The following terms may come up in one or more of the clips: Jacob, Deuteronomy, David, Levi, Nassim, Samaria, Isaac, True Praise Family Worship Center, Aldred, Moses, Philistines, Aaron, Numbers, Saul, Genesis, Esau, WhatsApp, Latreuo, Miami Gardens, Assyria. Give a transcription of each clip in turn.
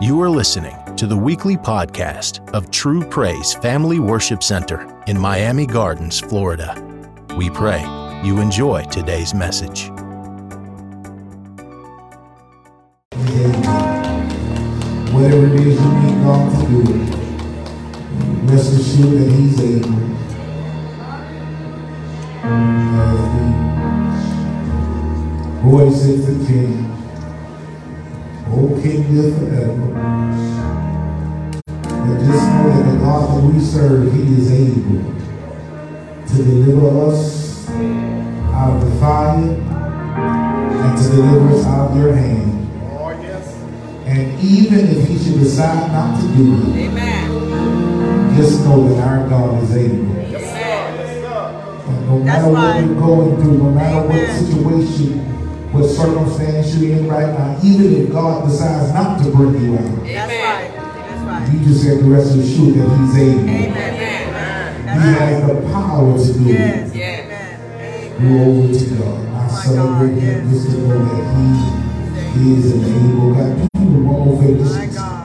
You are listening to the weekly podcast of True Praise Family Worship Center in Miami Gardens, Florida. We pray you enjoy today's message. Whatever it is you need God to do, rest assured that He's able. As the boy said to King, O King, live forever. But just know that the God that we serve, He is able to deliver us out of the fire and to deliver us out of their hand. And even if he should decide not to do it, amen, just know that our God is able. Yes, sir. And no matter what you're going through, no matter what situation, what circumstance you're in right now, even if God decides not to bring you out, you just have to rest assured that he's able. He has the power to do it. Glory to God. I celebrate him just to know that he is an able God.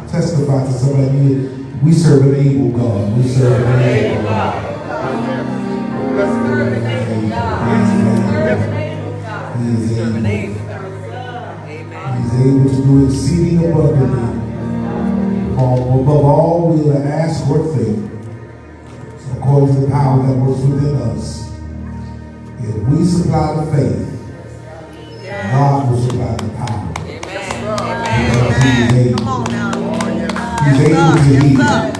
Testify to somebody. We serve an able God. We serve an able God. He's able to do exceeding abundantly, above all we will ask or think, according to the power that works within us. If we supply the faith, God will supply the power. He's able. He's able to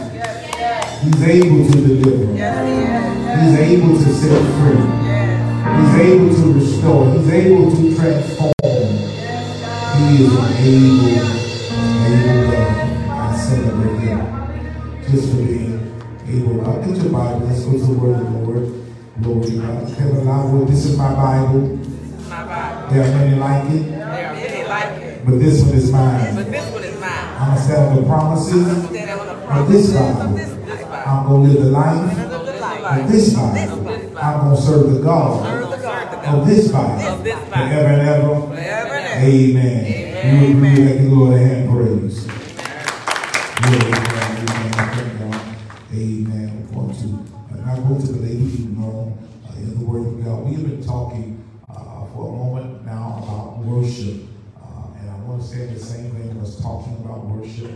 heal. He's able to deliver. He's able to set free. He's able to restore. He's able to transform. He is an able God. I celebrate him just for being able. God, get your Bible. Let's go to the word of the Lord. Glory to God. Heaven, Lord, this is my Bible. There are many like it. But this one is mine. I'm going to stand on the promises of this Bible. I'm going to live the life of this Bible. I'm going to serve the God of this Bible forever and ever. Amen. You will be like the Lord and praise. Amen. And I go to the lady who know in the Word of God. We have been talking for a moment now about worship. Said the same thing was talking about worship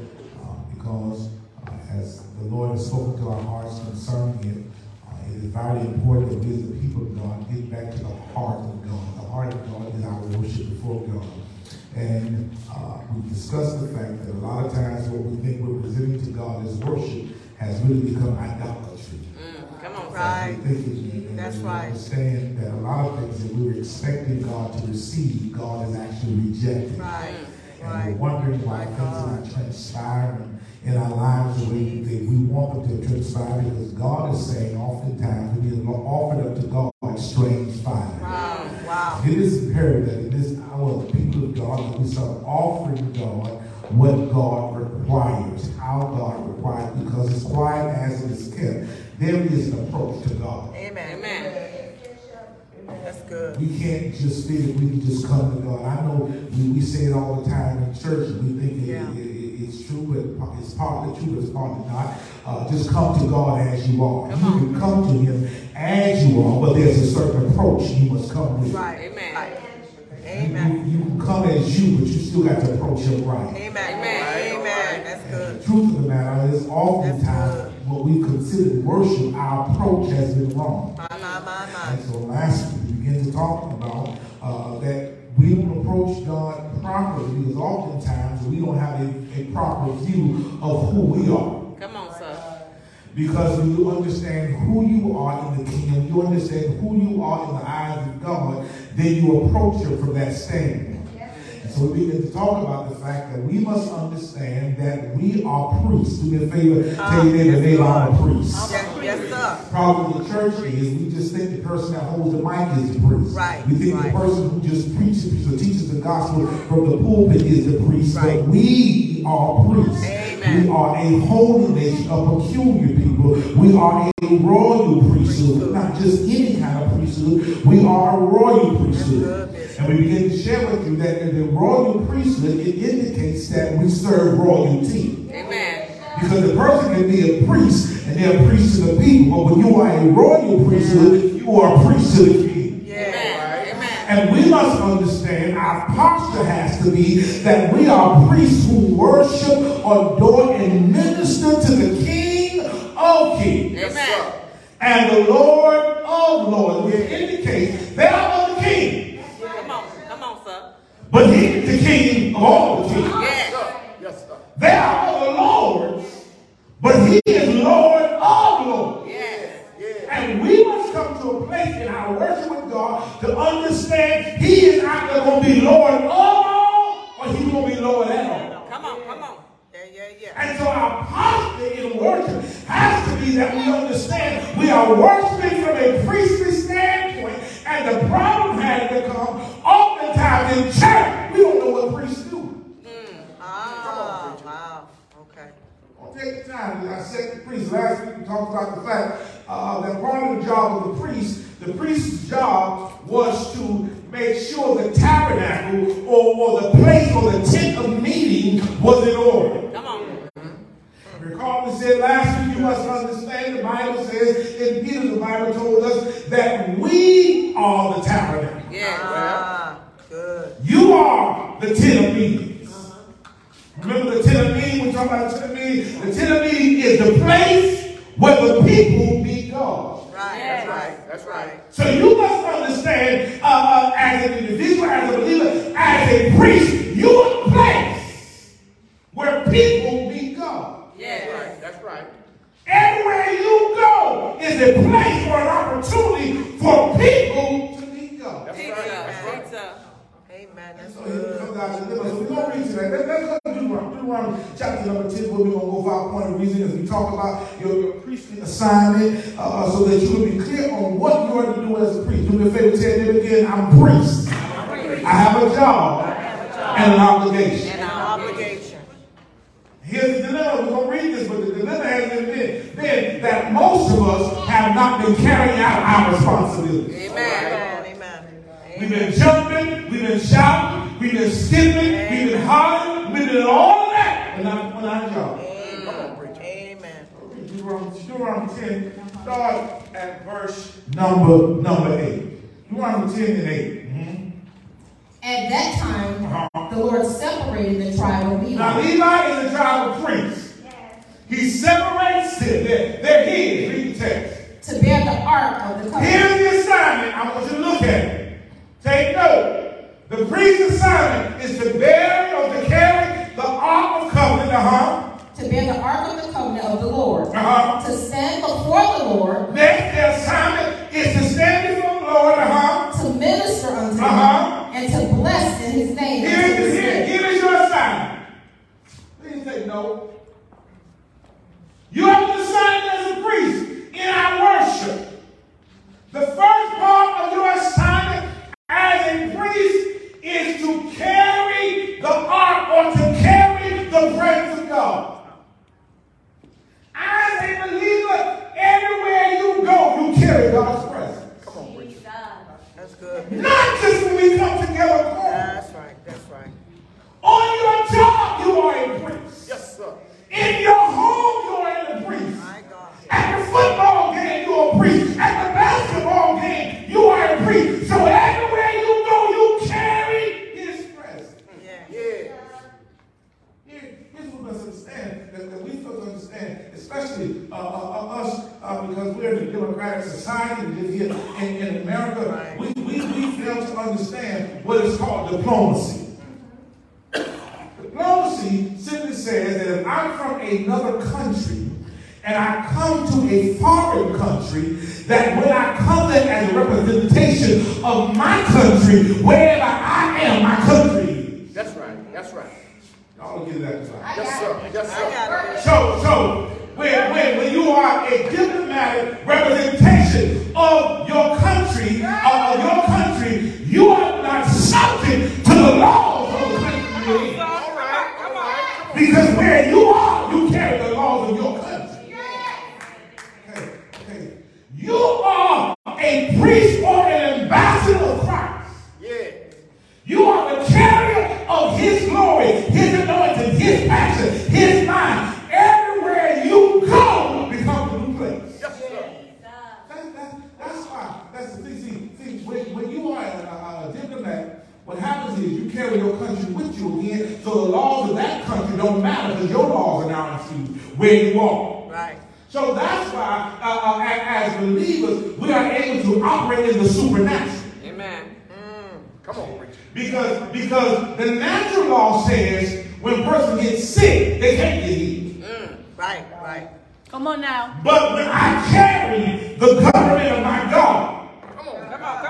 because as the Lord has spoken to our hearts concerning it, it is very important that we as the people of God get back to the heart of God. The heart of God is our worship before God. And we discussed the fact that a lot of times what we think we're presenting to God as worship has really become idolatry. Come on, right. That's right. Understand that a lot of things that we were expecting God to receive, God has actually rejected. Right. And we're wondering why things are not transpiring in our lives the way that we want them to transpire, because God is saying oftentimes we get offered up to God like strange fire. Wow. It is imperative that in this hour of people of God that we start offering God what God requires, how God requires, because as quiet as it is kept, there is an approach to God. Amen. That's good. We can't just think that we can just come to God. I know we say it all the time in church. We think it's true, but it's partly true, but it's partly not. Just come to God as you are. You can come to Him as you are, but there's a certain approach you must come with. Right. Amen. Amen. You can come as you, but you still got to approach Him right. Amen. That's good. The truth of the matter is, oftentimes what we consider worship, our approach has been wrong. And so last week we began to talk about that we don't approach God properly because oftentimes we don't have a proper view of who we are. Come on, sir. Because when you understand who you are in the kingdom, you understand who you are in the eyes of God, then you approach Him from that standpoint. So we begin to talk about the fact that we must understand that we are priests. Do me a favor, tell your neighbor, they are a priest. Yes, sir. Problem with the church is we just think the person that holds the mic is the priest. Right. We think the person who just preaches or teaches the gospel from the pulpit is the priest. Right. But we are priests. Amen. We are a holy nation, a peculiar people. We are a royal priesthood, not just any kind of priesthood. We are a royal priesthood. And we begin to share with you that in the royal priesthood, it indicates that we serve royalty. Amen. Because a person can be a priest, and they're a priest to the people. But when you are a royal priesthood, you are a priest to the king. Yeah. Amen. And we must understand our posture has to be that we are priests who worship, adore, and minister to the King of kings. Amen. And the Lord of lords, which indicates they are the king. Come on, sir. But he is the king of all the kings. Yes, sir. They are the lords, but he is Lord of lords. Yes. And we must come to a place in our worship with God to understand he is either going to be Lord of all, or he's going to be Lord at all. Come on. Yeah. And so our posture in worship has to be that we understand we are worshiping from a priestly standpoint. And the problem has become oftentimes in church, we don't know what priests do. Wow. Okay. I'll take the time. I said the priest last week, we talked about the fact that part of the job of the priest's job was to make sure the tabernacle or the place or the tent of meeting was in order. Come on. Recall we said last week, you must understand the Bible says, in Peter the Bible told us that we are the tabernacle. Yeah. Good. You are the tent of meetings. Remember the tent of meetings? We're talking about the tent of meetings. The tent of meetings is the place where the people meet God. That's right. So you must understand, as an individual, as a believer, as a priest, you are the place where people meet God. That's right. Everywhere you go is a place or an opportunity for people to meet God. That's right. Amen. So we're going to read today. Let's go to Deuteronomy chapter number 10, where we're going to go for our point of reason as we talk about your priestly assignment, so that you will be clear on what you are to do as a priest. Do me a favor, tell them again, I'm a priest. I have a job and an obligation. Here's the dilemma. We're going to read this, but the dilemma has been then that most of us have not been carrying out our responsibilities. Amen. We've been jumping, we've been shouting, we've been skipping, we've been hollering, we've been all that, and not on our job. Amen. Deuteronomy 10, start at verse number 8. Deuteronomy 10 and 8. Mm-hmm. At that time, the Lord separated the tribe of Levi. Now, Levi is a tribe of priests. Yes. He separates it. They're his. Read the text. To bear the ark of the covenant. Here's the assignment. I want you to look at it. Take note, the priest's assignment is to bear or to carry the Ark of Covenant, To bear the Ark of the Covenant of the Lord. To stand before the Lord. Next, the assignment is to stand before the Lord, To minister unto Him and to bless in His name. Here is your assignment. Please take note. You have an assignment as a priest in our worship. The first part of your assignment as a priest is to carry the ark or to carry the presence of God. As a believer, everywhere you go, you carry God's presence. Come on, Jesus. That's good. Not just when we come together. That's right. On your job, you are a priest. Yes, sir. In your home, you are a priest. My God. At the football game, you are a priest. At the basketball game, you are a priest. So everywhere you go, you carry His presence. Here's what we must understand, that we supposed to understand, especially us, because we're in a democratic society, we live here in America. Right. We fail to understand what is called diplomacy. Diplomacy simply says that if I'm from another country, and I come to a foreign country, that when I come there as a representation of my country, wherever I am, my country is. That's right. Y'all get that right. Yes, sir. So when you are a diplomatic representation of your country, you are not subject to the laws of the country. All right. Because where you are, you carry the laws of your country. You are a priest or an ambassador of Christ. glory, his anointing, his passion, his mind. Everywhere you go becomes a new place. Yes, sir. That's why. That's the thing. See when you are a diplomat, what happens is you carry your country with you again, so the laws of that country don't matter because your laws are now infused where you are. Right. So that's why, as believers, we are able to operate in the supernatural. Amen. Come on. Because the natural law says when a person gets sick, they can't get healed. Right. Come on now. But when I carry the government of my God, come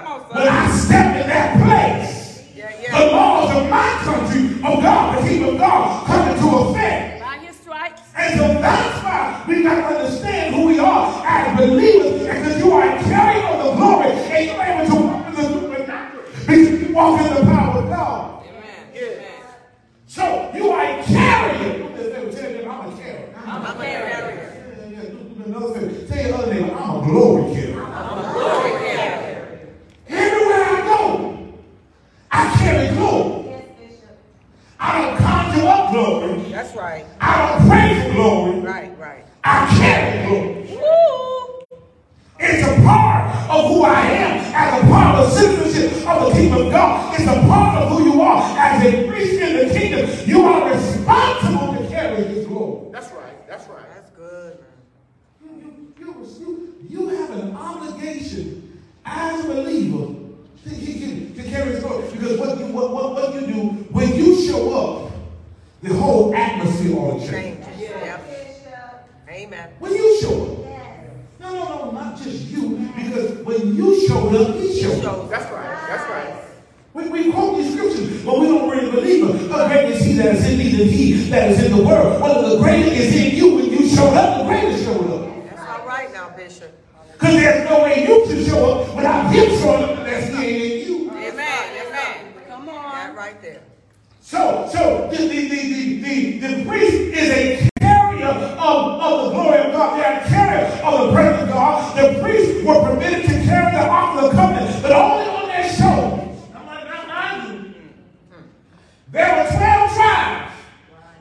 on, son. When I step in that place, the laws of my country, of God, the kingdom of God, come into effect. By his stripes. And so that's why we got to understand who we are as believers, because you are carrying on the glory and you're able to walk in the supernatural. Because you walk in the power of God. Amen. Yes. So you are a carrier. What does they were telling them? I'm a carrier. Tell your other neighbor, I'm a glory carrier. Everywhere I go, I carry glory. Yes, I don't conjure up glory. That's right. I don't praise glory. Right. I carry glory. Woo. It's a part of who I am as a part of the citizenship of the kingdom of God. It's a part of who you are as a priest in the kingdom. You are responsible to carry His glory. That's right. That's good, man. You have an obligation as a believer to carry His glory. Because what you do when you show up, the whole atmosphere will change. Yeah. Amen. When you show up. Yes. No, not just you. Because when you showed up, He showed up. That's right. We quote these scriptures, but we don't really believe them. The greater is He that is in me than he that is in the world. Well, the greater is in you. When you showed up, the greater showed up. That's all right now, Bishop. Because there's no way you can show up without Him showing up unless He ain't in you. Amen. Come on. That right there. So the priest is a carrier of the glory of God. They are a carrier of the presence of God. The priests were permitted to carry the Ark of the Covenant, but only on their shoulders. There were 12 tribes,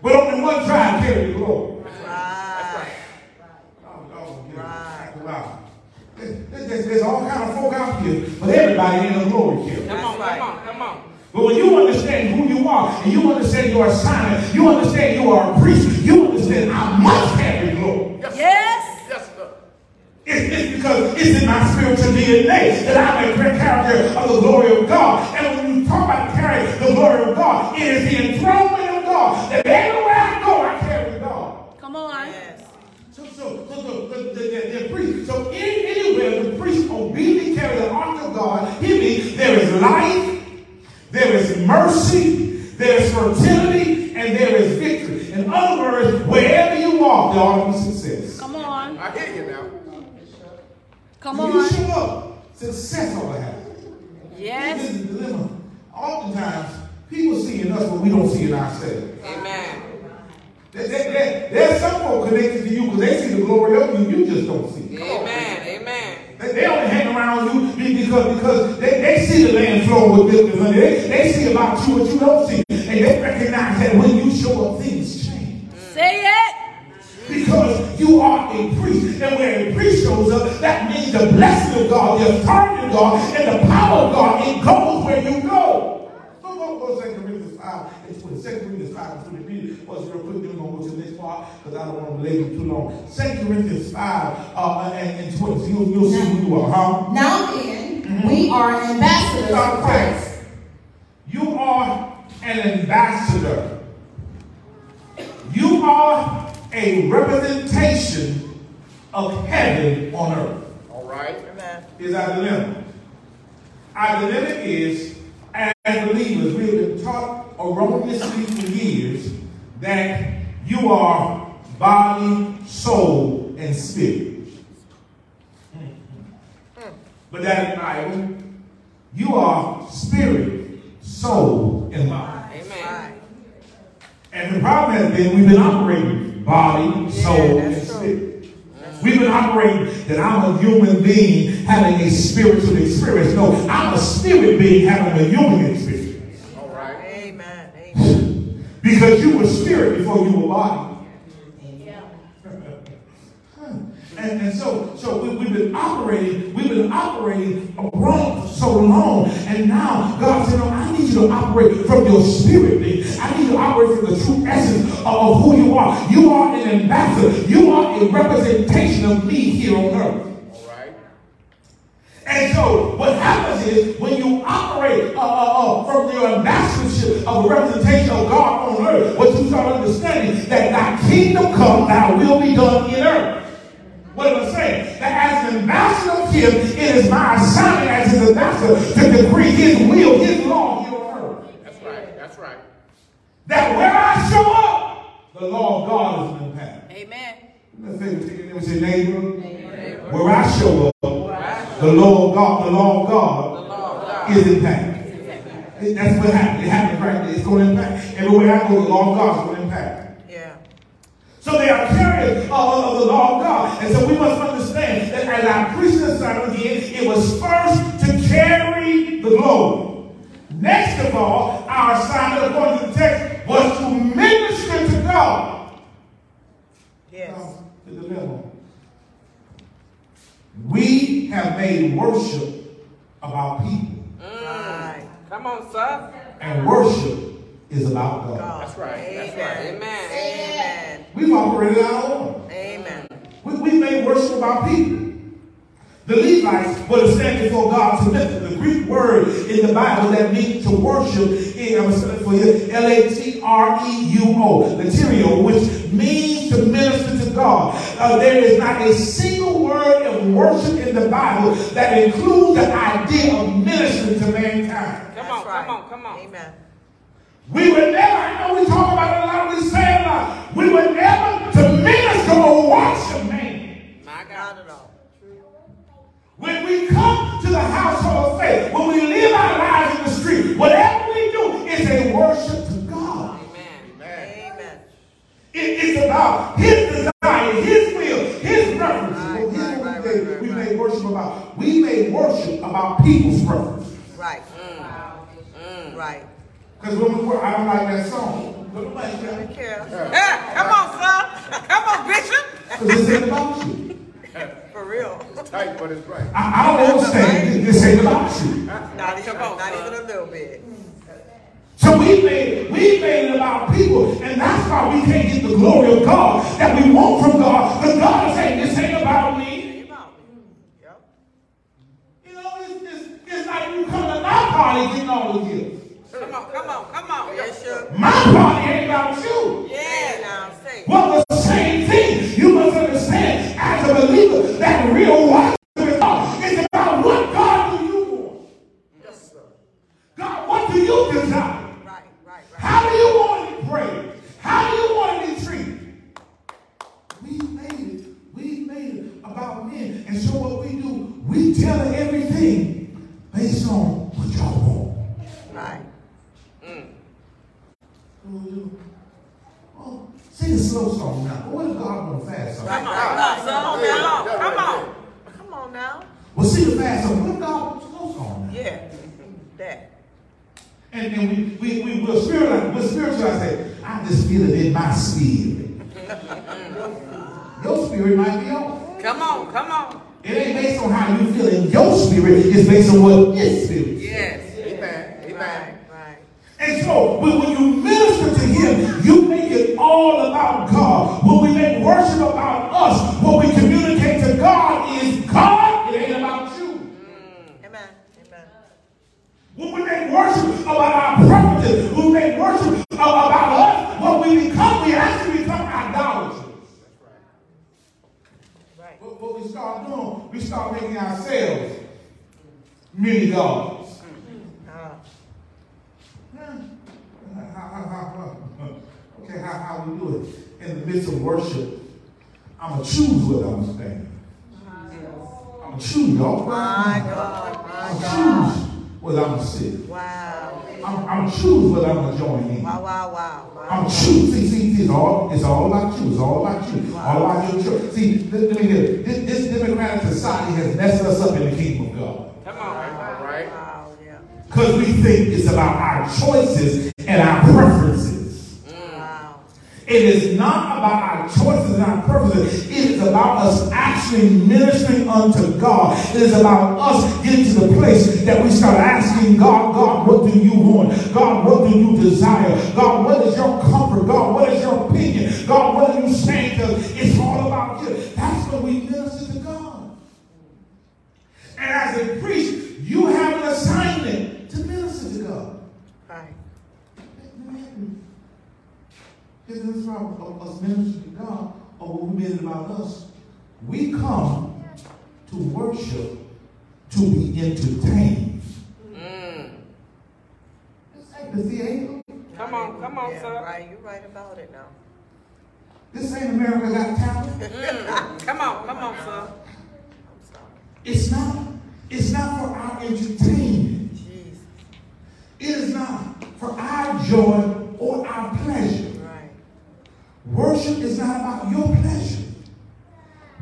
but only one tribe carried the glory. That's right. There's all kinds of folk out here, but everybody ain't a glory carrier. Come on. But when you understand who you are, and you understand your assignment, you understand you are a priest, you understand I must carry glory. Yes. It's because it's in my spiritual DNA that I'm a great carrier of the glory of God. And when you talk about carrying the glory of God, it is the enthronement of God. That everywhere I go, I carry God. Come on. Yes. So the priest. So anywhere the priest obediently carries the ark of God, he means there is life, there is mercy, there is fertility, and there is victory. In other words, wherever you walk, there ought to be success. Come on. I hear you now. Come on. You show up, success ought to happen. Yes. This is the dilemma. Oftentimes, people see in us what we don't see in ourselves. Amen. There's some folk connected to you because they see the glory of you, you just don't see it. Amen. They only hang around you because they see the land flowing with milk and honey. They see about you what you don't see. And they recognize that when you show up, things change. Say it. Because you are a priest. And when a priest shows up, that means the blessing of God, the authority of God, and the power of God, it goes where you go. So go to 2 Corinthians 5 and 20. 2 Corinthians 5 and 20. Real quick, then we're going to go to the next part because I don't want to belabor too long. 2 Corinthians 5 and 20. You'll see who you are, huh? Now then, we are ambassadors of Christ. You are an ambassador. You are a representation of heaven on earth. All right. Is our dilemma. Our dilemma is, as believers, we have been taught erroneously for years that you are body, soul, and spirit. But that in the Bible, you are spirit, soul, and body. Amen. And the problem has been we've been operating body, soul, and spirit. True. We've been operating that I'm a human being having a spiritual experience. No, I'm a spirit being having a human experience. All right. Amen. Because you were spirit before you were body. Yeah. And so we've been operating wrong so long, and now God said, no, I need you to operate from your spirit. I need you to operate from the true essence of who you are. You are an ambassador. You are a representation of me here on earth. And so what happens is when you operate from your ambassadorship of the representation of God on earth, what you start understanding that thy kingdom come, thy will be done in earth. What am I saying? That as an ambassador of him, it is my assignment as his ambassador to decree his will, his law here on earth. That's right. That's right. That where I show up, the law of God is impacted. Amen. Let me say, neighbor, where I show up, the law of God is impacted. That's what happened. It happened practically. It's going to impact. Everywhere I go, the law of God is going to impact. Yeah. So they are carriers of the law of God. And so we must understand that as our priestly assignment again, it was first to carry the glory. Next of all, our assignment according to the text was to minister to God. Yes. To deliver. We have made worship about people. Right. Come on, sir. And worship is about God. That's right. Amen. That's right. Amen. Amen. We've operated out of order. Amen. We made worship about people. The Levites were to stand before God submitted. The Greek word in the Bible that means to worship is Latreuo, Latreuo, which means to minister to God. There is not a single word of worship in the Bible that includes the idea of ministering to mankind. Come on, right. Come on. Amen. We would never, I know we talk about it a lot, we say a lot, we would never to minister or worship man. My God, at all. When we come to the household of faith, when we live our lives in the street, whatever we do is a worship to God. Amen. Amen. It's about his desire, his will, his preference. We made worship about people's preference. Right. Right. Because when we were, I don't like that song. But nobody cares. Yeah, come on, son. Come on, Bishop. Because this ain't about you. For real. It's tight, but it's right. I don't say this ain't about you. Not even a little bit. So we made it about people, and that's why we can't get the glory of God that we want from God. Because God is saying, this ain't about me. Yep. You know, it's like you come to my party getting all the gifts. Come on. Yes, sure. My party ain't about you. Yeah, now say it. Well, the same thing. You must understand. As a believer, that real worship is about what God do you want. Yes, sir. God, what do you desire? Right. How do you want it prayed? How do you want it treated? We made it about men. And so what we do, we tell everything based on what y'all want. Right. Mm. Oh, sing a slow song now. But what if God want a fast song? Come on now. Well, see the fast song. What if God wants a slow song now? Yeah, that. And we'll spiritualize it. I just feel it in my spirit. Your spirit might be off. Come on. It ain't based on how you feel in your spirit. It's based on what his spirit is. Yes. Amen. And so, when you minister to him, you make it all about God. When we make worship about us, what we communicate to God is God, it ain't about you. Amen. When we make worship about our preferences, when we make worship about us, what we actually become idolaters. That's right. What we start doing, we start making ourselves mini gods. Okay, how we do it in the midst of worship? I'ma choose what I'm saying. I'ma choose, y'all. I'ma choose what I'ma say. Wow. I'ma choose what I'ma join in. Wow. I'ma choose. See, it's all about you. It's all about you. Wow. All about your church. See, let me hear. This democratic society has messed us up in the kingdom of God. Come on. Because we think it's about our choices and our preferences. It is not about our choices and our purposes. It is about us actually ministering unto God. It is about us getting to the place that we start asking God, God, what do you want? God, what do you desire? God, what is your comfort? God, what is your opinion? God, what are you saying to us? It's all about you. That's what we minister to God. And as a priest, you have an assignment to minister to God. Right. Isn't this about us ministering to God, or what we made it about us? We come to worship, to be entertained. This ain't the theater. Come on, yeah, sir. Right, you're right about it now. This ain't America Got Talent. Come on, sir. It's not for our entertainment. Jeez. It is not for our joy or our pleasure. Right. Worship is not about your pleasure.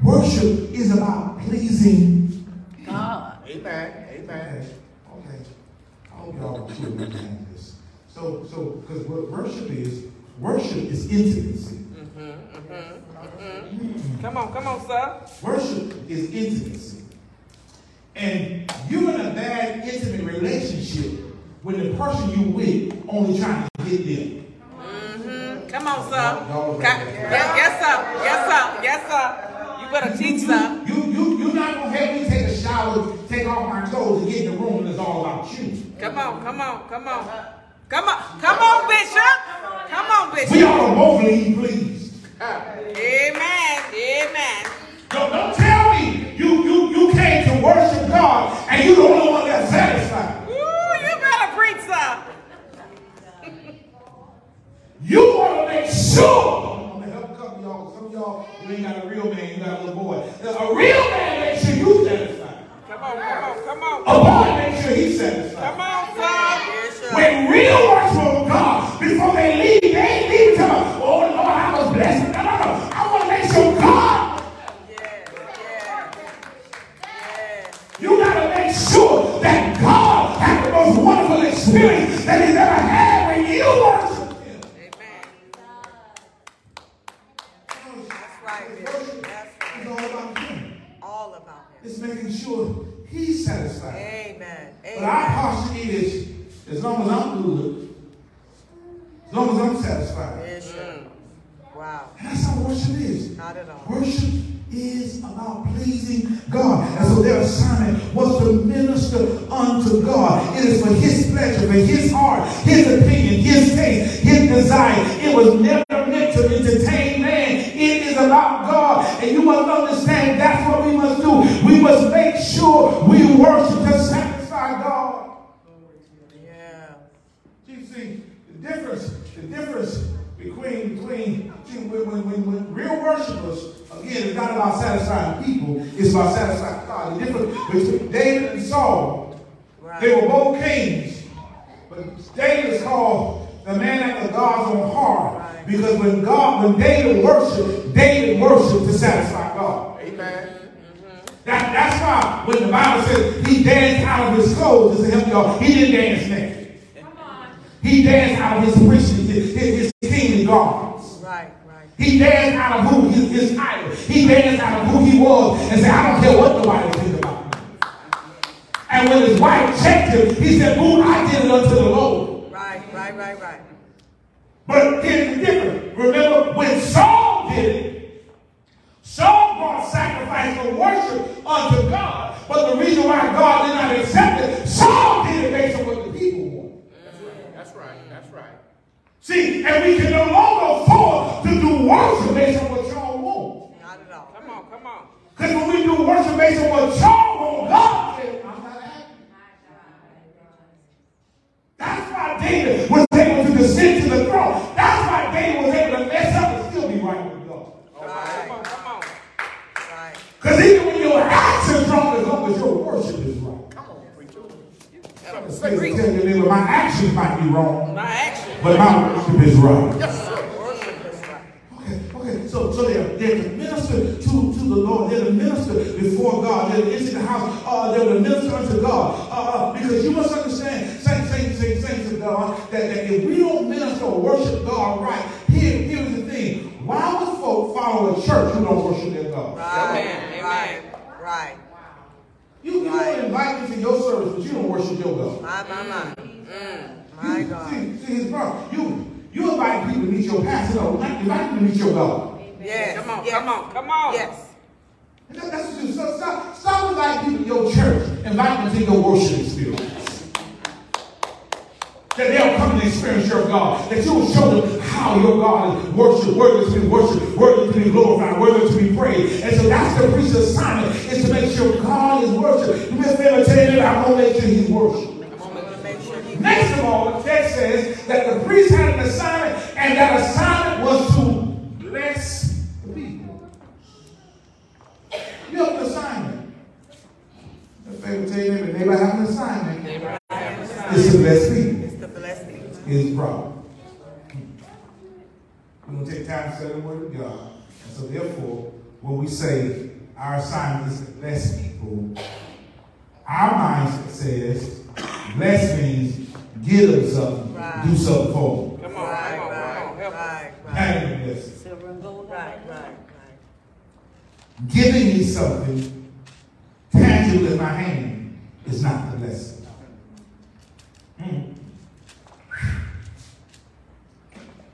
Worship is about pleasing God. Amen. Okay. I hope y'all are clear on this. So, because what worship is intimacy. Mm-hmm. Come on, sir. Worship is intimacy. And you're in a bad, intimate relationship when the person you with only trying to get them. Mm-hmm. Come on, sir. Yes, sir. You better teach, sir. You're not going to help me take a shower, take off my clothes, and get in the room and it's all about you. Come on, Bishop. We ought to both leave, please. Amen. Don't tell me you came to worship God and you the only one that's satisfied. Ooh, you better preach, sir. You want to make sure. I'm going to help a couple of y'all. Some of y'all, you ain't got a real man, you got a little boy. A real man makes sure you satisfied. Come on. A boy makes sure he's satisfied. Come on, sir. Yes, sir. When real worship of God, before they leave, they ain't leaving to us. Oh, Lord, I was blessed. No. I want to make sure God. You gotta make sure that God had the most wonderful experience that He's ever had when you worship Him. Amen. That's right. That's right. It's all about Him. All about Him. It's making sure He's satisfied. Amen. But our posture is, as long as I'm good, as long as I'm satisfied. Yes, sir. Wow. And that's how worship is. Not at all. Worship is about pleasing God. And so their assignment was to minister unto God. It is for His pleasure, for His heart, His opinion, His taste, His desire. It was never meant to entertain man. It is about God. And you must understand that's what we must do. We must make sure we worship to satisfy God. Yeah. You see, the difference between real worshipers, again, it's not about satisfying people, it's about satisfying God. The difference between David and Saul, right. They were both kings, but David is called the man after God's own heart, right. Because when David worshiped to satisfy God. Amen. Mm-hmm. That's why when the Bible says he danced out of his clothes, just to help y'all, he didn't dance naked. Come on. He danced out of his priesthood, his kingly garments. Right. He danced out of who his idol. He danced out of who he was and said, I don't care what nobody thinks about me. And when his wife checked him, he said, "Boo, I did it unto the Lord." Right. But here's the difference. Remember, when Saul did it, Saul brought sacrifice for worship unto God. But the reason why God did not accept it, Saul did it based on what the people wanted. That's right. See, and we can no longer afford to do worship based on what y'all want. Not at all. Come on. Because when we do worship based on what y'all want, God said, I'm not happy. That's why David was able to descend to the throne. That's why David was able to mess up and still be right with God. Right. Come on. Because even when your actions wrong, as long as your worship is wrong. Come on, preacher. My actions might be wrong. But my worship is right. Yes, sir. Worship is right. Okay. So they're to minister to the Lord. They're to minister before God. They're to enter the house. They're to minister unto God. Because you must understand, saints of God, that if we don't minister or worship God right, here's the thing. Right. Right. You don't invite me to your service, but you don't worship your God. My God. See, his brother, you invite people to meet your pastor. No, invite people to meet your God. Yes. Come on. Yes. And that's what you do. So, stop inviting people to your church. Invite them to your worship experience. That they'll come and experience your God. That you will show them how your God is worshiped, worthy to be worshiped, worthy to be glorified, worthy to be praised. And so that's the priest's assignment, is to make sure God is worshiped. You must never tell him, I'm going to make sure he's worshiped. Next of all, the text says that the priest had an assignment, and that assignment was to bless the people. You have an assignment. The favorite tell you, neighbor have an assignment. It's to bless people. It's to bless people. It's his problem. We're going to take time to study the word of God. And so therefore, when we say our assignment is to bless people, our mind says, bless means give them something, do something for them. Right. Giving me something tangible in my hand is not the blessing.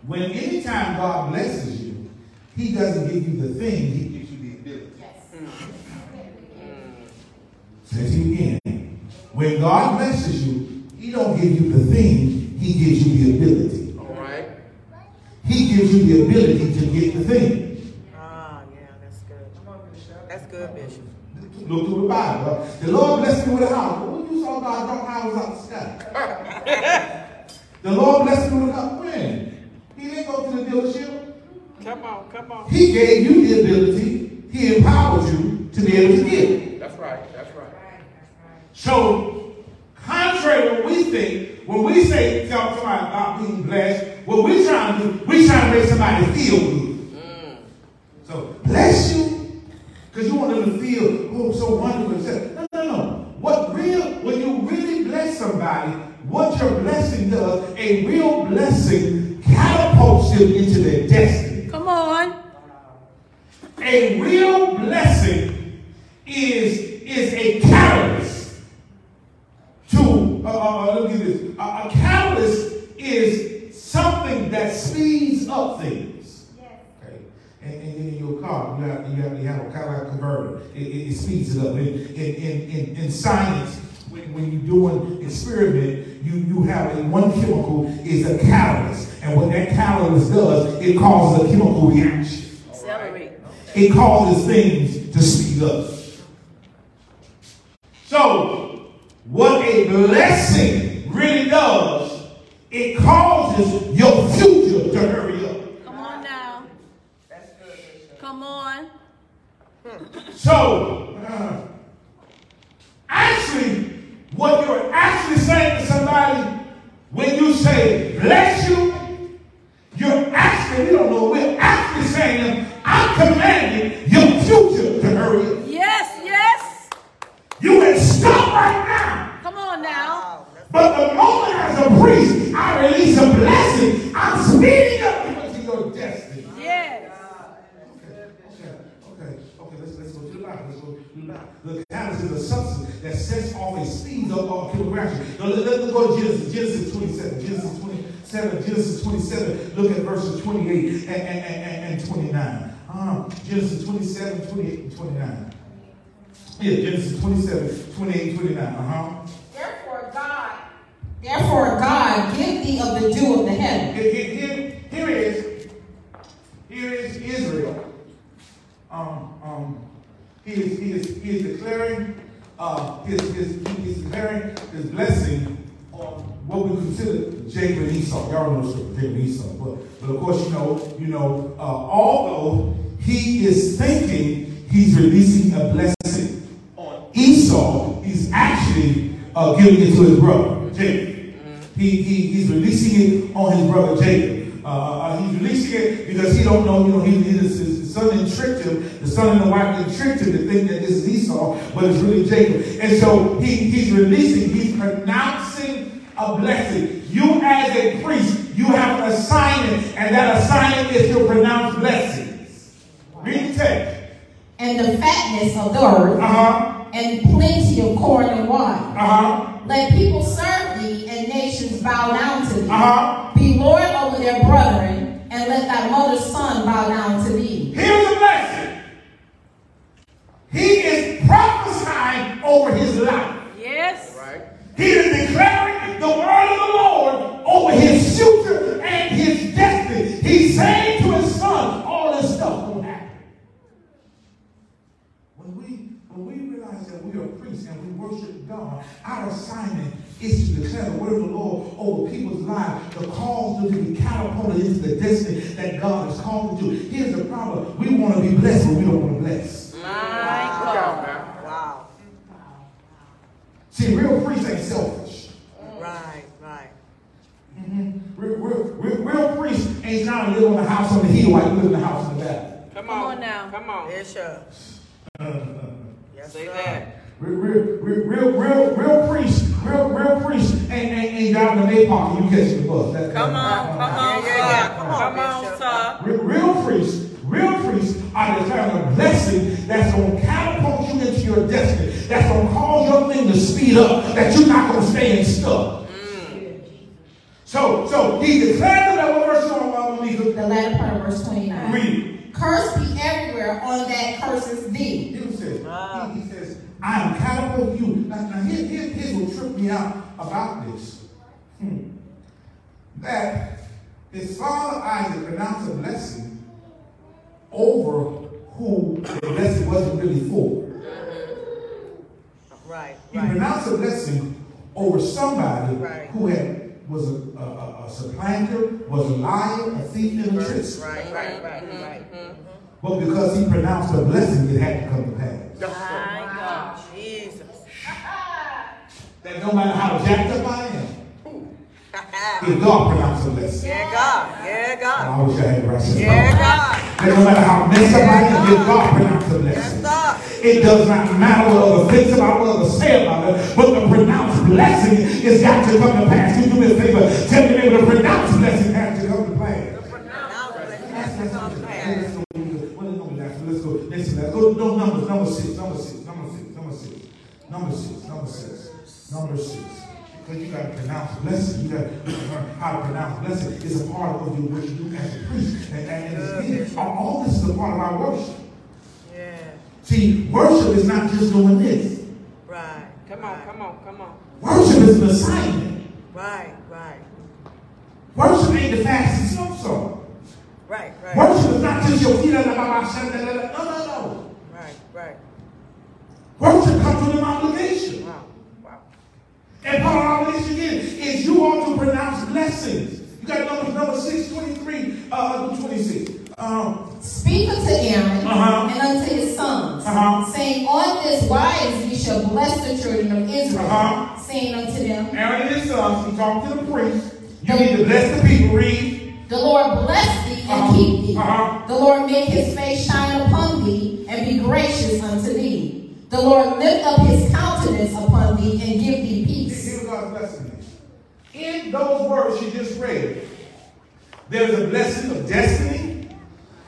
When anytime God blesses you, he doesn't give you the thing, he gives you the ability. Says you again. When God blesses you, he don't give you the thing, he gives you the ability. All right. He gives you the ability to get the thing. Ah, yeah, that's good. Come on, Bishop. That's good, Bishop. Look through the Bible. Right? The Lord blessed me with a house. What you talking about? I house out the sky. The Lord blessed me with a house. When? He didn't go to the dealership. Come on. He gave you the ability. He empowered you to be able to get it. That's right. So, contrary to what we think, when we say, tell somebody about being blessed, what we're trying to do, we're trying to make somebody feel good. So, bless you, because you want them to feel, oh, so wonderful. No. When you really bless somebody, what your blessing does, a real blessing catapults them into their destiny. Come on. A real blessing is a catalyst. Look at this. A catalyst is something that speeds up things. Yes. Okay. And in your car, you have a catalytic converter. It speeds it up. In science, when you're doing experiment, you have one chemical is a catalyst, and what that catalyst does, it causes a chemical reaction. Accelerate. It causes things to speed up. So. What a blessing really does, it causes your future to hurry up. Come on now. That's good. Come on. So, actually, what you're actually saying to somebody when you say, bless you, we're actually saying, I'm commanding your future to hurry up. Yes. You ain't stop right now. Now. But the moment as a priest, I release a blessing, I'm speeding up into your destiny. Yes. Okay. Let's go to the Bible. The catalyst is a substance that sets off and speeds up all kilograms. Now let's go to Genesis 27. Look at verses 28 and 29. Genesis 27, 28, and 29. Yeah, Genesis 27, 28, 29. Therefore God, give thee of the dew of the heaven. Here is Israel. He is declaring his blessing on what we consider Jacob and Esau. Y'all know Jacob and Esau, but of course you know, although he is thinking he's releasing a blessing on Esau, he's actually giving it to his brother. Jacob. He's releasing it on his brother Jacob. He's releasing it because he don't know. You know, his son didn't trick him. The son and the wife didn't trick him to think that this is Esau, but it's really Jacob. And so he's releasing. He's pronouncing a blessing. You as a priest, you have an assignment, and that assignment is to pronounce blessings. Read the text. And and the fatness of the earth, and plenty of corn and wine. Let people serve thee, and nations bow down to thee. Be lord over their brethren, and let thy mother's son bow down to thee. Here's a blessing. He is prophesying over his life. Yes. Right. He is declaring the word of the Lord over his future and his destiny. He's saying to his son, all this stuff won't happen. When we realize that we are priests and we worship God, our assignment is to declare the word of the Lord over people's lives, the cause to be catapulted into the destiny that God has called to do. Here's the problem. We want to be blessed, but we don't want to bless. My God. Wow. See, real priests ain't selfish. Right, right. Mm-hmm. Real priests ain't trying to live on the house on the hill like we live in the house in the valley. Come on now. Come on. Yes, sir. Yes, say that. Real priests ain't driving the May park and you catching the bus. Come on, sir. Real priests are declaring a blessing that's going to catapult you into your destiny. That's going to cause your thing to speed up. That you're not going to stay in stuck. Mm. So he declared that over verse 29. The latter part of verse 29. Read. Curse be everywhere on that curses thee. He says, I am catapulting you. Now here's what tripped me out about this. That his father Isaac pronounced a blessing over who the blessing wasn't really for. Right. He pronounced a blessing over somebody who was a supplanter, was a liar, a thief, and a trickster. Right. But because he pronounced a blessing, it had to come to pass. My God, Jesus. That no matter how jacked up I am, if God pronounced a blessing. Yeah, God. I always had to say, God. And no matter how messed up I am, if God pronounced a blessing. It does not matter what other things about, what others say about it, but the pronounced blessing has got to come to pass. You do me a favor. Tell me that the pronounced blessing has to come to pass. The pronounced blessing has to come to pass. Let's go. Number six. Because you got to pronounce blessing. You got to learn how to pronounce blessing. It's a part of what you do as a priest. And all this is a part of our worship. Yeah. See, worship is not just doing this. Right. Come on. Worship is an assignment. Right. Worship ain't the fast and slow song. Right. Worship is not just your feet under my shoulder. No. Right. Worship comes with an obligation. Wow. And part of our mission is you ought to pronounce blessings. You got number 6:23 through 26. Speak unto Aaron and unto his sons, saying, on this wise ye shall bless the children of Israel, saying unto them. Aaron and his sons, you talk to the priest. You need to bless the people. Read. The Lord bless thee and keep thee. The Lord make his face shine upon thee and be gracious unto thee. The Lord lift up his countenance upon thee and give thee peace. Here's God's blessing. In those words you just read, there's a blessing of destiny,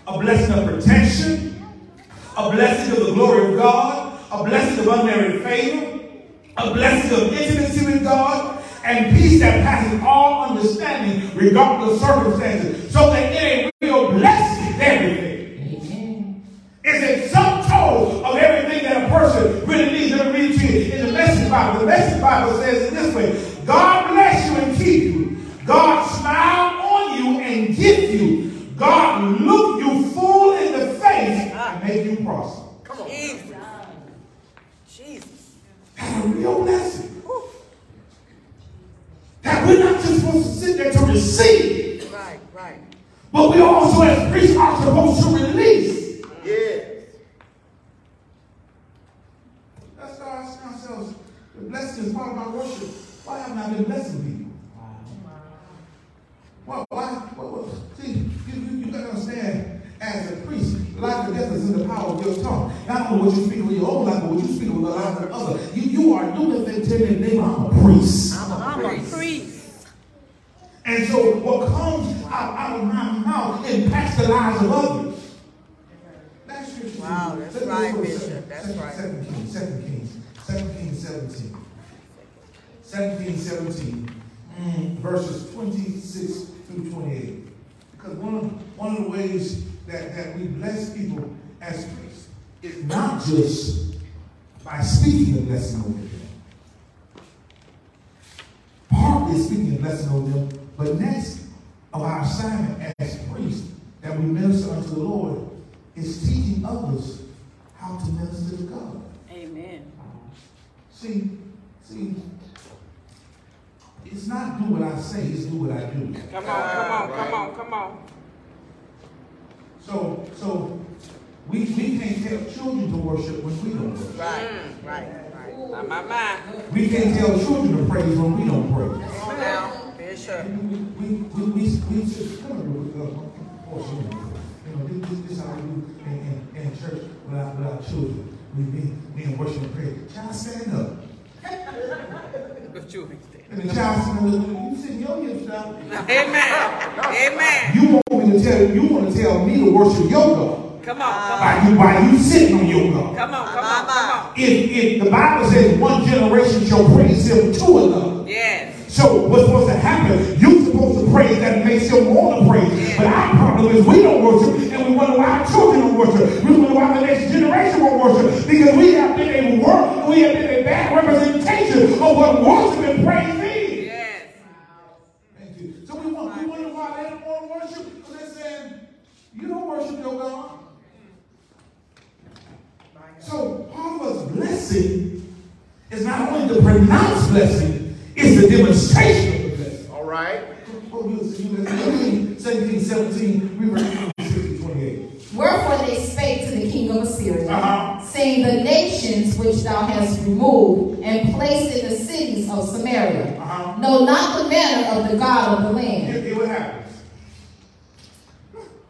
a blessing of protection, a blessing of the glory of God, a blessing of unmerited favor, a blessing of intimacy with God, and peace that passes all understanding regardless of circumstances. So that it ain't real blessing everything. It's a sum total of everything that a person really needs. Let me read to you in the Message Bible. The Message Bible says it this way: God bless you and keep you. God smile on you and gift you. God look you full in the face and make you prosper. Come on. Jesus. That's a real blessing. Woo. That we're not just supposed to sit there to receive. Right. But we also, as priests, are supposed to release. Yes. Let's start asking ourselves, the blessing is part of my worship. Why haven't I been blessing people? Wow. Well, see, you gotta understand, as a priest, life and death is in the power of your tongue. Not only what you speak with your own life, but what you speak with the life of others. You are doing things in the name of a priest. I'm a priest. And so what comes out of my mouth impacts the lives of others. Wow, that's right, Bishop. That's right. 2 Kings 17. 2 Kings 17, verses 26 through 28. Because one of the ways that we bless people as priests is not just by speaking a blessing over them. Partly speaking a blessing over them, but next of our assignment as priests that we minister unto the Lord is teaching others how to minister to God. Amen. See, it's not do what I say, it's do what I do. Come on. So we can't tell children to worship when we don't worship. Right. My. We can't tell children to praise when we don't praise. Come on now, Bishop. This is how we do in church with our children. We in worship and prayer. Child, stand up. And the child stand up. You sit in your hips, child. Amen. You want to tell me to worship your God. Come on. By you sitting on your God. Come on. If the Bible says one generation shall praise him to another. Yes. So what's supposed to happen, you're supposed to praise that makes him want to praise. Yeah. But our problem is we don't worship, and we wonder why our children don't worship. We wonder why the next generation won't worship. Because we have been a bad representation of what worship and praise is. Yes. Thank you. So we wonder why they don't want to worship. Because they're saying, you don't worship your God. So part of us blessing is not only the pronounced blessing, it's a demonstration of this. All right. 17, we read 28. Wherefore they spake to the king of Assyria, saying, the nations which thou hast removed and placed in the cities of Samaria, know not the manner of the God of the land. Here's what happens.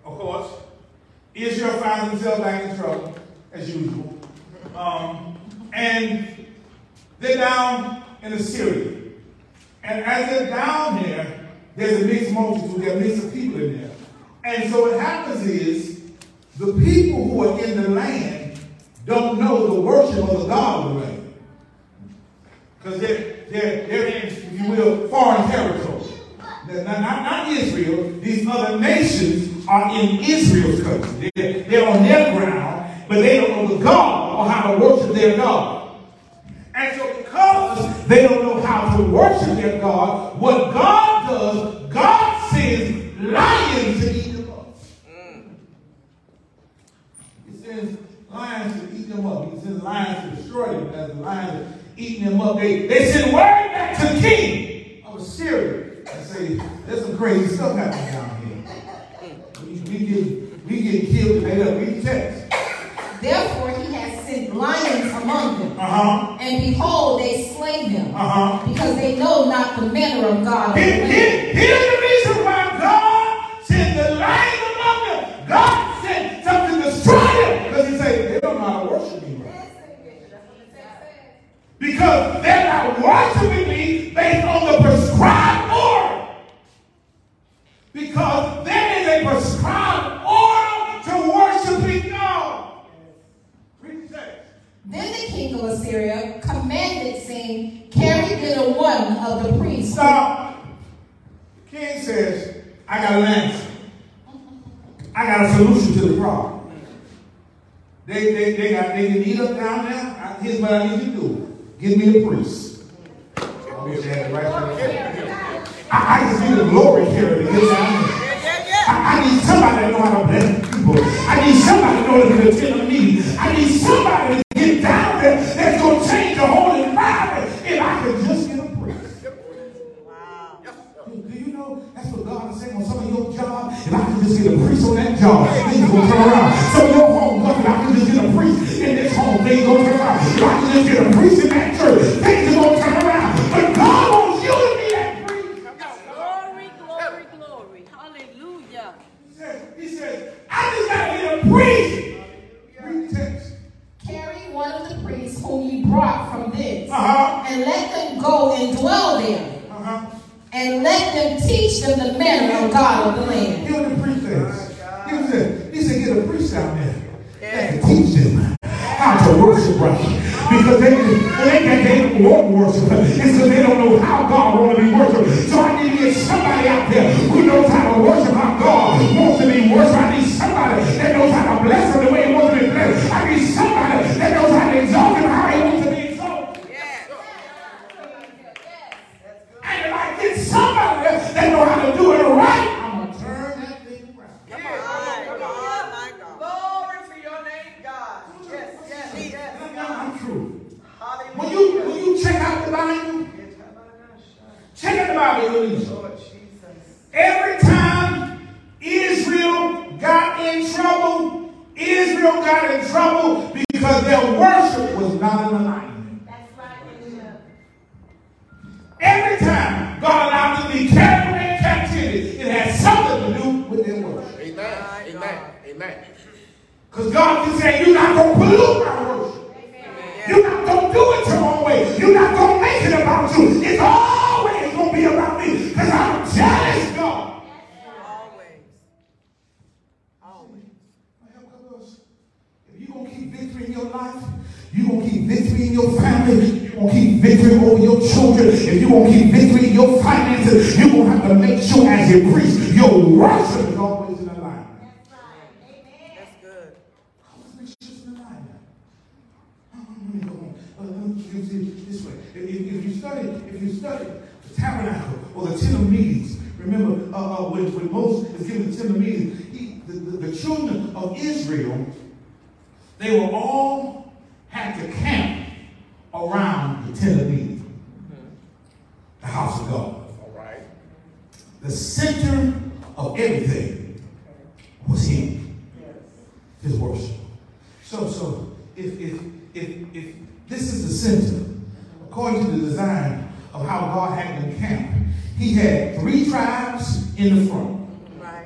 Of course, Israel finds himself back in trouble, as usual. And they're down in Assyria. And as they're down there, there's a mixed multitude, there's a mix of people in there. And so what happens is, the people who are in the land don't know the worship of the God of the land. Because they're in, if you will, foreign territory. Not Israel, these other nations are in Israel's country. They're on their ground, but they don't know the God or how to worship their God. And so because they don't know how to worship their God, what God does, God sends lions to eat them up. He sends lions to eat them up. He sends lions to destroy them as the lions are eating them up. They send word back to the king of Assyria and say, there's some crazy stuff happening down here. We get killed and made up. We get text. Therefore, he has lions among them, and behold, they slay them, because they know not the manner of God. Here's the reason why God sent the lions among them. God sent something to destroy them, because he said they don't know how to worship me. Right? Because they're not worshiping me based on the prescribed order. Because there is a prescribed order to worshiping God. Then the king of Assyria commanded, saying, carry little one of the priests. Stop. The king says, I got an answer. I got a solution to the problem. They can eat up down there. Here's what I need you to do. Give me a priest. I wish I had the right thing. I just need a glory carrier to get down there. I need somebody to know how to bless people. I need somebody to know that can attend to me. I need somebody to get down there that's going to change the whole environment if I could just get a priest. Wow. Do you know that's what God is saying on some of your job? If I could just get a priest on that job, things will turn around. Some of your home, if I could just get a priest in this home, things will turn around. If I could just get a priest in that church, things will turn around. But God wants you to be that priest. Glory. Hallelujah. He says, I just got to get a priest. Whom ye brought from this, and let them go and dwell there, and let them teach them the manner of God of the land. Give the priest. He said, get a priest out there. Yeah. teach them how to worship right. Because they won't worship. It's because they don't know how God wants to be worshiped. So I need to get somebody out there who knows how to worship how God wants to be worshiped. I need somebody that knows how to bless him the way he wants to be blessed. I need somebody that knows how to exalt him how he wants to be exalted. Yes. And if I get somebody that knows how to do it right, I'm going to turn that thing around. Come on. Glory for your name, God. Yes. I'm true. When you check out the Bible, every time Israel got in trouble because their worship was not in alignment. That's right. Every time God allowed them to be careful in captivity, it had something to do with their worship. Amen. Because God can say, "You're not going to pollute my worship. You're not going to do it your own way. You're not going to make it about you. It's always going to be about me. Because I'm jealous, God." Always. If you're going to keep victory in your life, you're going to keep victory in your family, you're going to keep victory over your children, if you're going to keep victory in your finances, you're going to have to make sure as you preach, your worship is always in alignment. That's right. Amen. That's good. Always make sure in alignment. Let me do it this way. If you study the tabernacle or the tent of meetings, remember when Moses is given the tent of meetings, the children of Israel, they were all had to camp around the tent of meetings, the house of God. All right. The center of everything was Him, His worship. So if this is the center, according to the design of how God had them camp, He had 3 tribes in the front,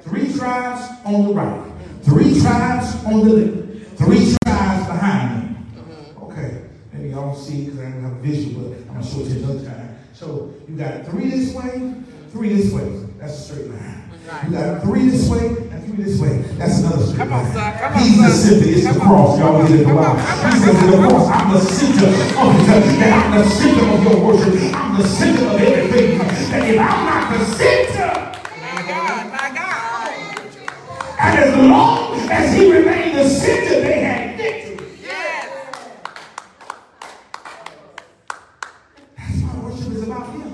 3 tribes on the right, 3 tribes on the left, 3 tribes behind them. Okay, maybe y'all don't see because I don't have a visual, but I'm going to show it to you another time. So you got 3 this way, 3 this way. That's a straight line. You got 3 this way and 3 this way. That's another straight line. Come on, son. He's the center. It's the cross. Y'all get it a while. He's the cross. I'm the center of it. I'm the center of your worship. I'm the center of everything. And if I'm not the center, my God. And as long as He remained the center, they had victory. Yes. That's why worship is about Him.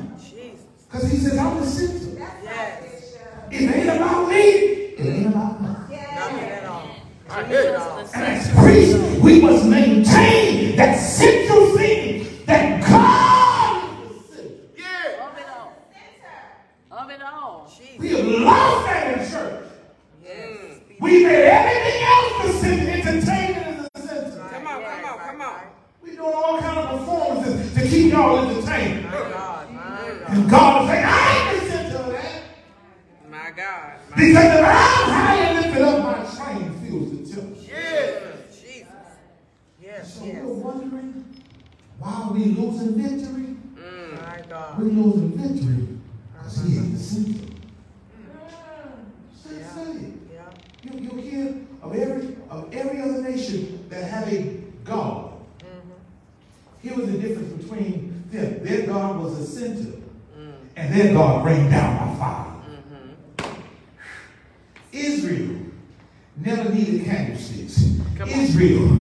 Because He says, I'm the center. It ain't about me. It ain't about us. And as priests, we must maintain that central thing that God is the center. Of it all. We have lost that in church. Yes. We made everything else the center. Entertainment is the center. Come on. We doing all kind of performances to keep y'all entertained. My God. And God is saying, I ain't the center of that. My God. Because if I'm high and lifted up, my train fills the temple. Yes. So we're wondering why we losing victory. My God. We're losing victory because He is the center. Say it. Yeah. You'll hear of every other nation that had a God. Here was the difference between them. Their God was the center, and their God rained down by fire. Israel never needed candlesticks. Israel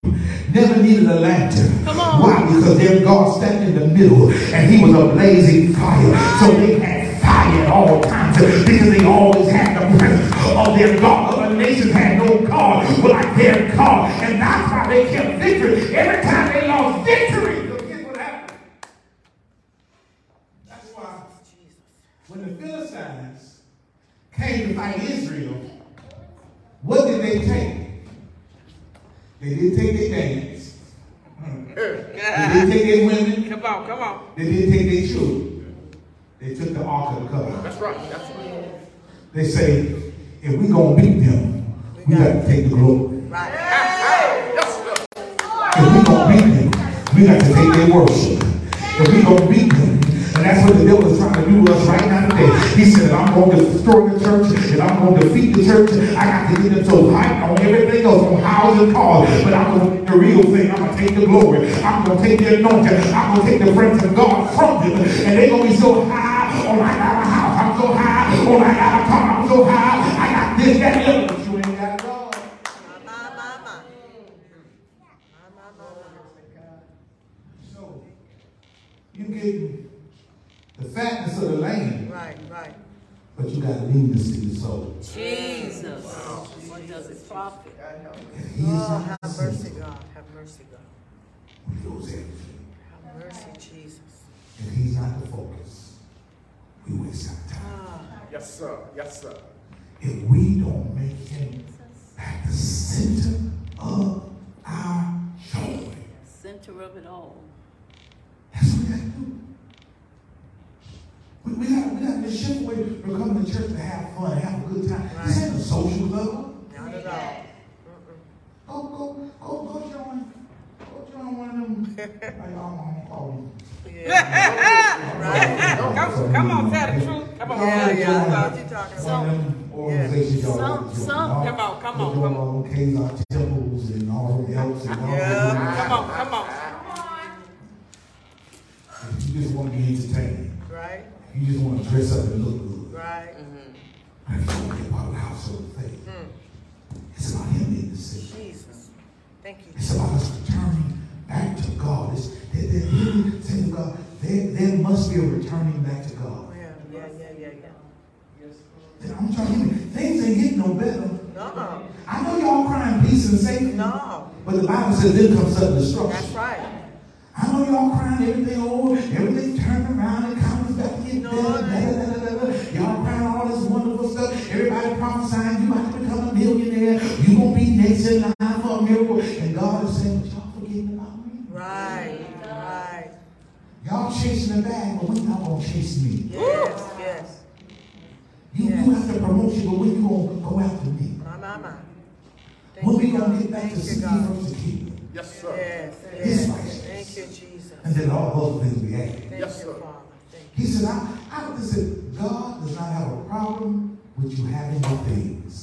never needed a lantern. Why? Because their God stepped in the middle and He was a blazing fire. So they had fire at all times because they always had the presence of their God. Other nations had no God like their God. And that's why they kept victory. Every time they lost victory, look at what happened. That's why when the Philistines came to fight Israel, what did they take? They didn't take their dads. They didn't take their women. Come on. They didn't take their children. They took the Ark of the Covenant. That's right. They say, if we're going to beat them, we got to take the glory. Right. If we're going to beat them, we got to take their worship. If we're going to beat them, and that's what the devil is trying to do to us right now today. He said, I'm going to destroy the church and I'm going to defeat the church. I got to get them so hyped on everything else, from houses and cars. But I'm going to do the real thing. I'm going to take the glory. I'm going to take the anointing. I'm going to take the friends of God from them. And they're going to be so high on I got a house. I'm so high on I got a car. I'm so high. I got this, that, and the other. You ain't got God. So, you getting the fatness of the land. Right, right. But you got leanness in your soul. Jesus. Wow. What does it profit? I know. Oh, have mercy, God. Have mercy, God. We lose everything. Have mercy, Jesus. And he's not the focus. We waste our time. Ah. Yes, sir. Yes, sir. If we don't make him at the center of our joy. Center of it all. That's what we got to do. We got to shift away from coming to church to have fun, have a good time. Right. This ain't a social level. Not at all. Go join one of them. Like, oh. Yeah. Right. Come on, tell the truth. Come on, tell the truth. Come on. Chaos temples and all else and all that. Come on. You just want to be entertained. Right. You just want to dress up and look good. Right. Mm-hmm. And you don't care about the household thing. It's about him being the city. Jesus. Thank you. It's about us returning back to God. It's saying God, there must be a returning back to God. Yeah. Yes. I'm trying to think, things ain't getting no better. No. I know y'all crying peace and safety. No. But the Bible says then comes sudden destruction. That's right. I know y'all crying everything over, everything turned around and comes back to get better. Y'all crying all this wonderful stuff. Everybody prophesying you about to become a millionaire. You gonna be next in line for a miracle. And God is saying, but y'all forgetting about me. Right. Y'all chasing the bag, but when y'all gonna chase me? Yes. You have to promote you, but when you gonna go after me? When we gonna get back to seeking first the kingdom? Yes, sir. Yes. Thank you, Jesus. And then all those things we had. Yes, sir. He said, I said, God does not have a problem with you having the things.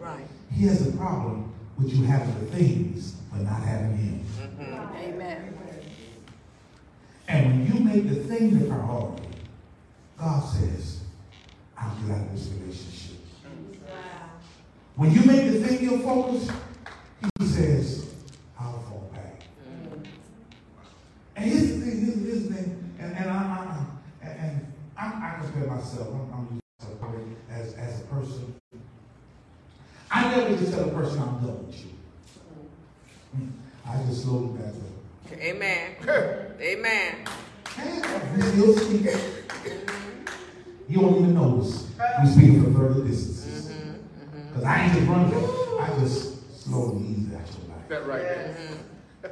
Right. He has a problem with you having the things, but not having him. Mm-hmm. Amen. And when you make the thing the priority, God says, I'll get out of this relationship. Wow. When you make the thing your focus, he says, I'll fall back. Mm-hmm. And here's the thing, and I compare myself. I'm used to it as a person. I never just tell a person I'm done with you. I just slowly back up. Amen. You don't even notice we speak from further distances. Because I ain't just running. I just slowly ease that your life. That's right. Yeah.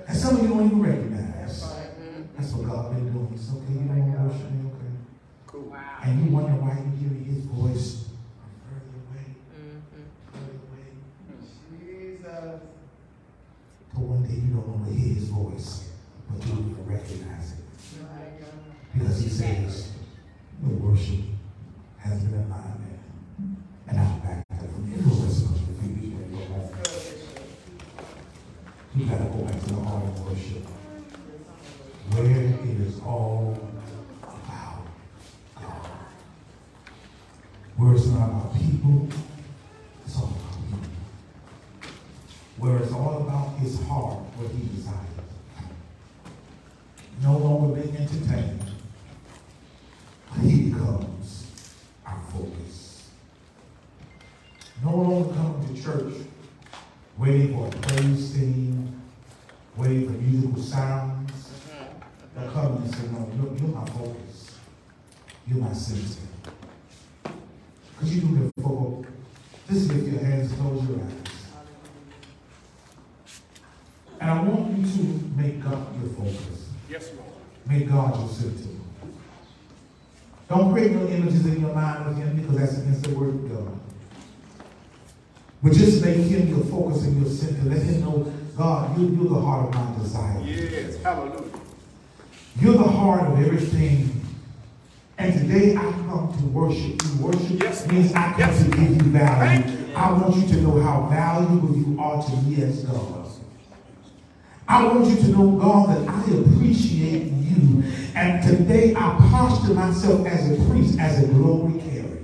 And some of you don't even recognize. That's what God been doing. It's okay, you don't want to worship me, okay? Cool. Wow. And you wonder why you hear his voice from further away. Jesus. But one day you don't want to hear his voice, but you don't even recognize it. Because he says, the worship has been in my man. And I'm back at it from you. You gotta go back to the heart of worship. Where it is all about God. Where it's not about people, it's all about him. Where it's all about his heart, what he desires. No longer being entertained, but he becomes our focus. No longer coming to church waiting for a praise team, waiting for musical sound. They'll come and say, no, you're my focus. You're my center. Because you do that for just lift your hands, close your eyes. And I want you to make God your focus. Yes, Lord. Make God your center. Don't create no images in your mind of him because that's against the word of God. But just make him your focus and your center. Let him know, God, you're the heart of my desire. Yes, hallelujah. You're the heart of everything And today I come to worship you. Worship means I come to give you value. Thank you. I want you to know how valuable you are to me as God. I want you to know, God, that I appreciate you. And today I posture myself as a priest, as a glory carrier.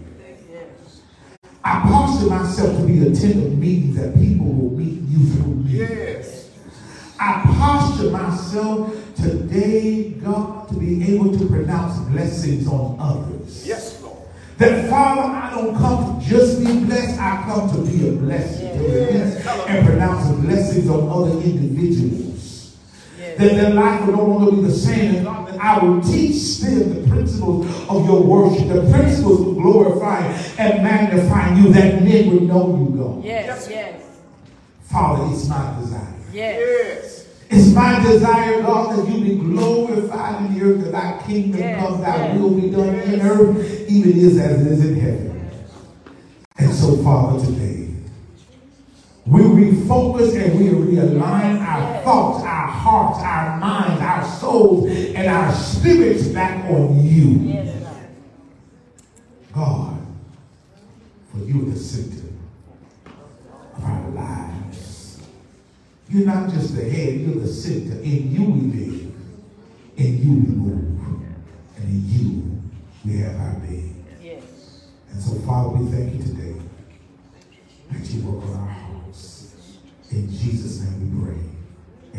I posture myself to be the tent of meetings that people will meet you through me. Yes. I posture myself today, God, to be able to pronounce blessings on others. Yes, Lord. That, Father, I don't come to just be blessed. I come to be a blessing. Yes. To bless and pronounce blessings on other individuals. Yes. That their life will no longer be the same. And God, that I will teach them the principles of your worship, the principles of glorifying and magnifying you, that men would know you, God. Yes, yes. Father, it's my desire. Yes. It's my desire, God, that you be glorified in the earth, that thy kingdom come, thy will be done in earth, even as it is in heaven. And so, Father, today, we refocus and we realign our thoughts, our hearts, our minds, our souls, and our spirits back on you. God, for you are the center of our lives. You're not just the head, you're the center. In you we live, in you we move, and in you we have our being. Yes. And so, Father, we thank you today that you work on our hearts. In Jesus' name we pray.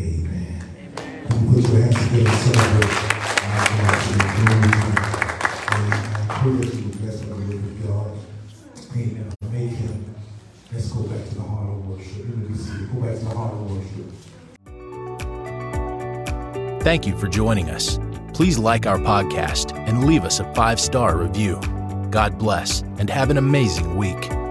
Amen. Amen. Can you put your hands together and celebrate our God? I pray that you will bless our living God. Amen. Make him. Let's go back to the heart of worship. Go back to the heart of worship. Thank you for joining us. Please like our podcast and leave us a 5-star review. God bless and have an amazing week.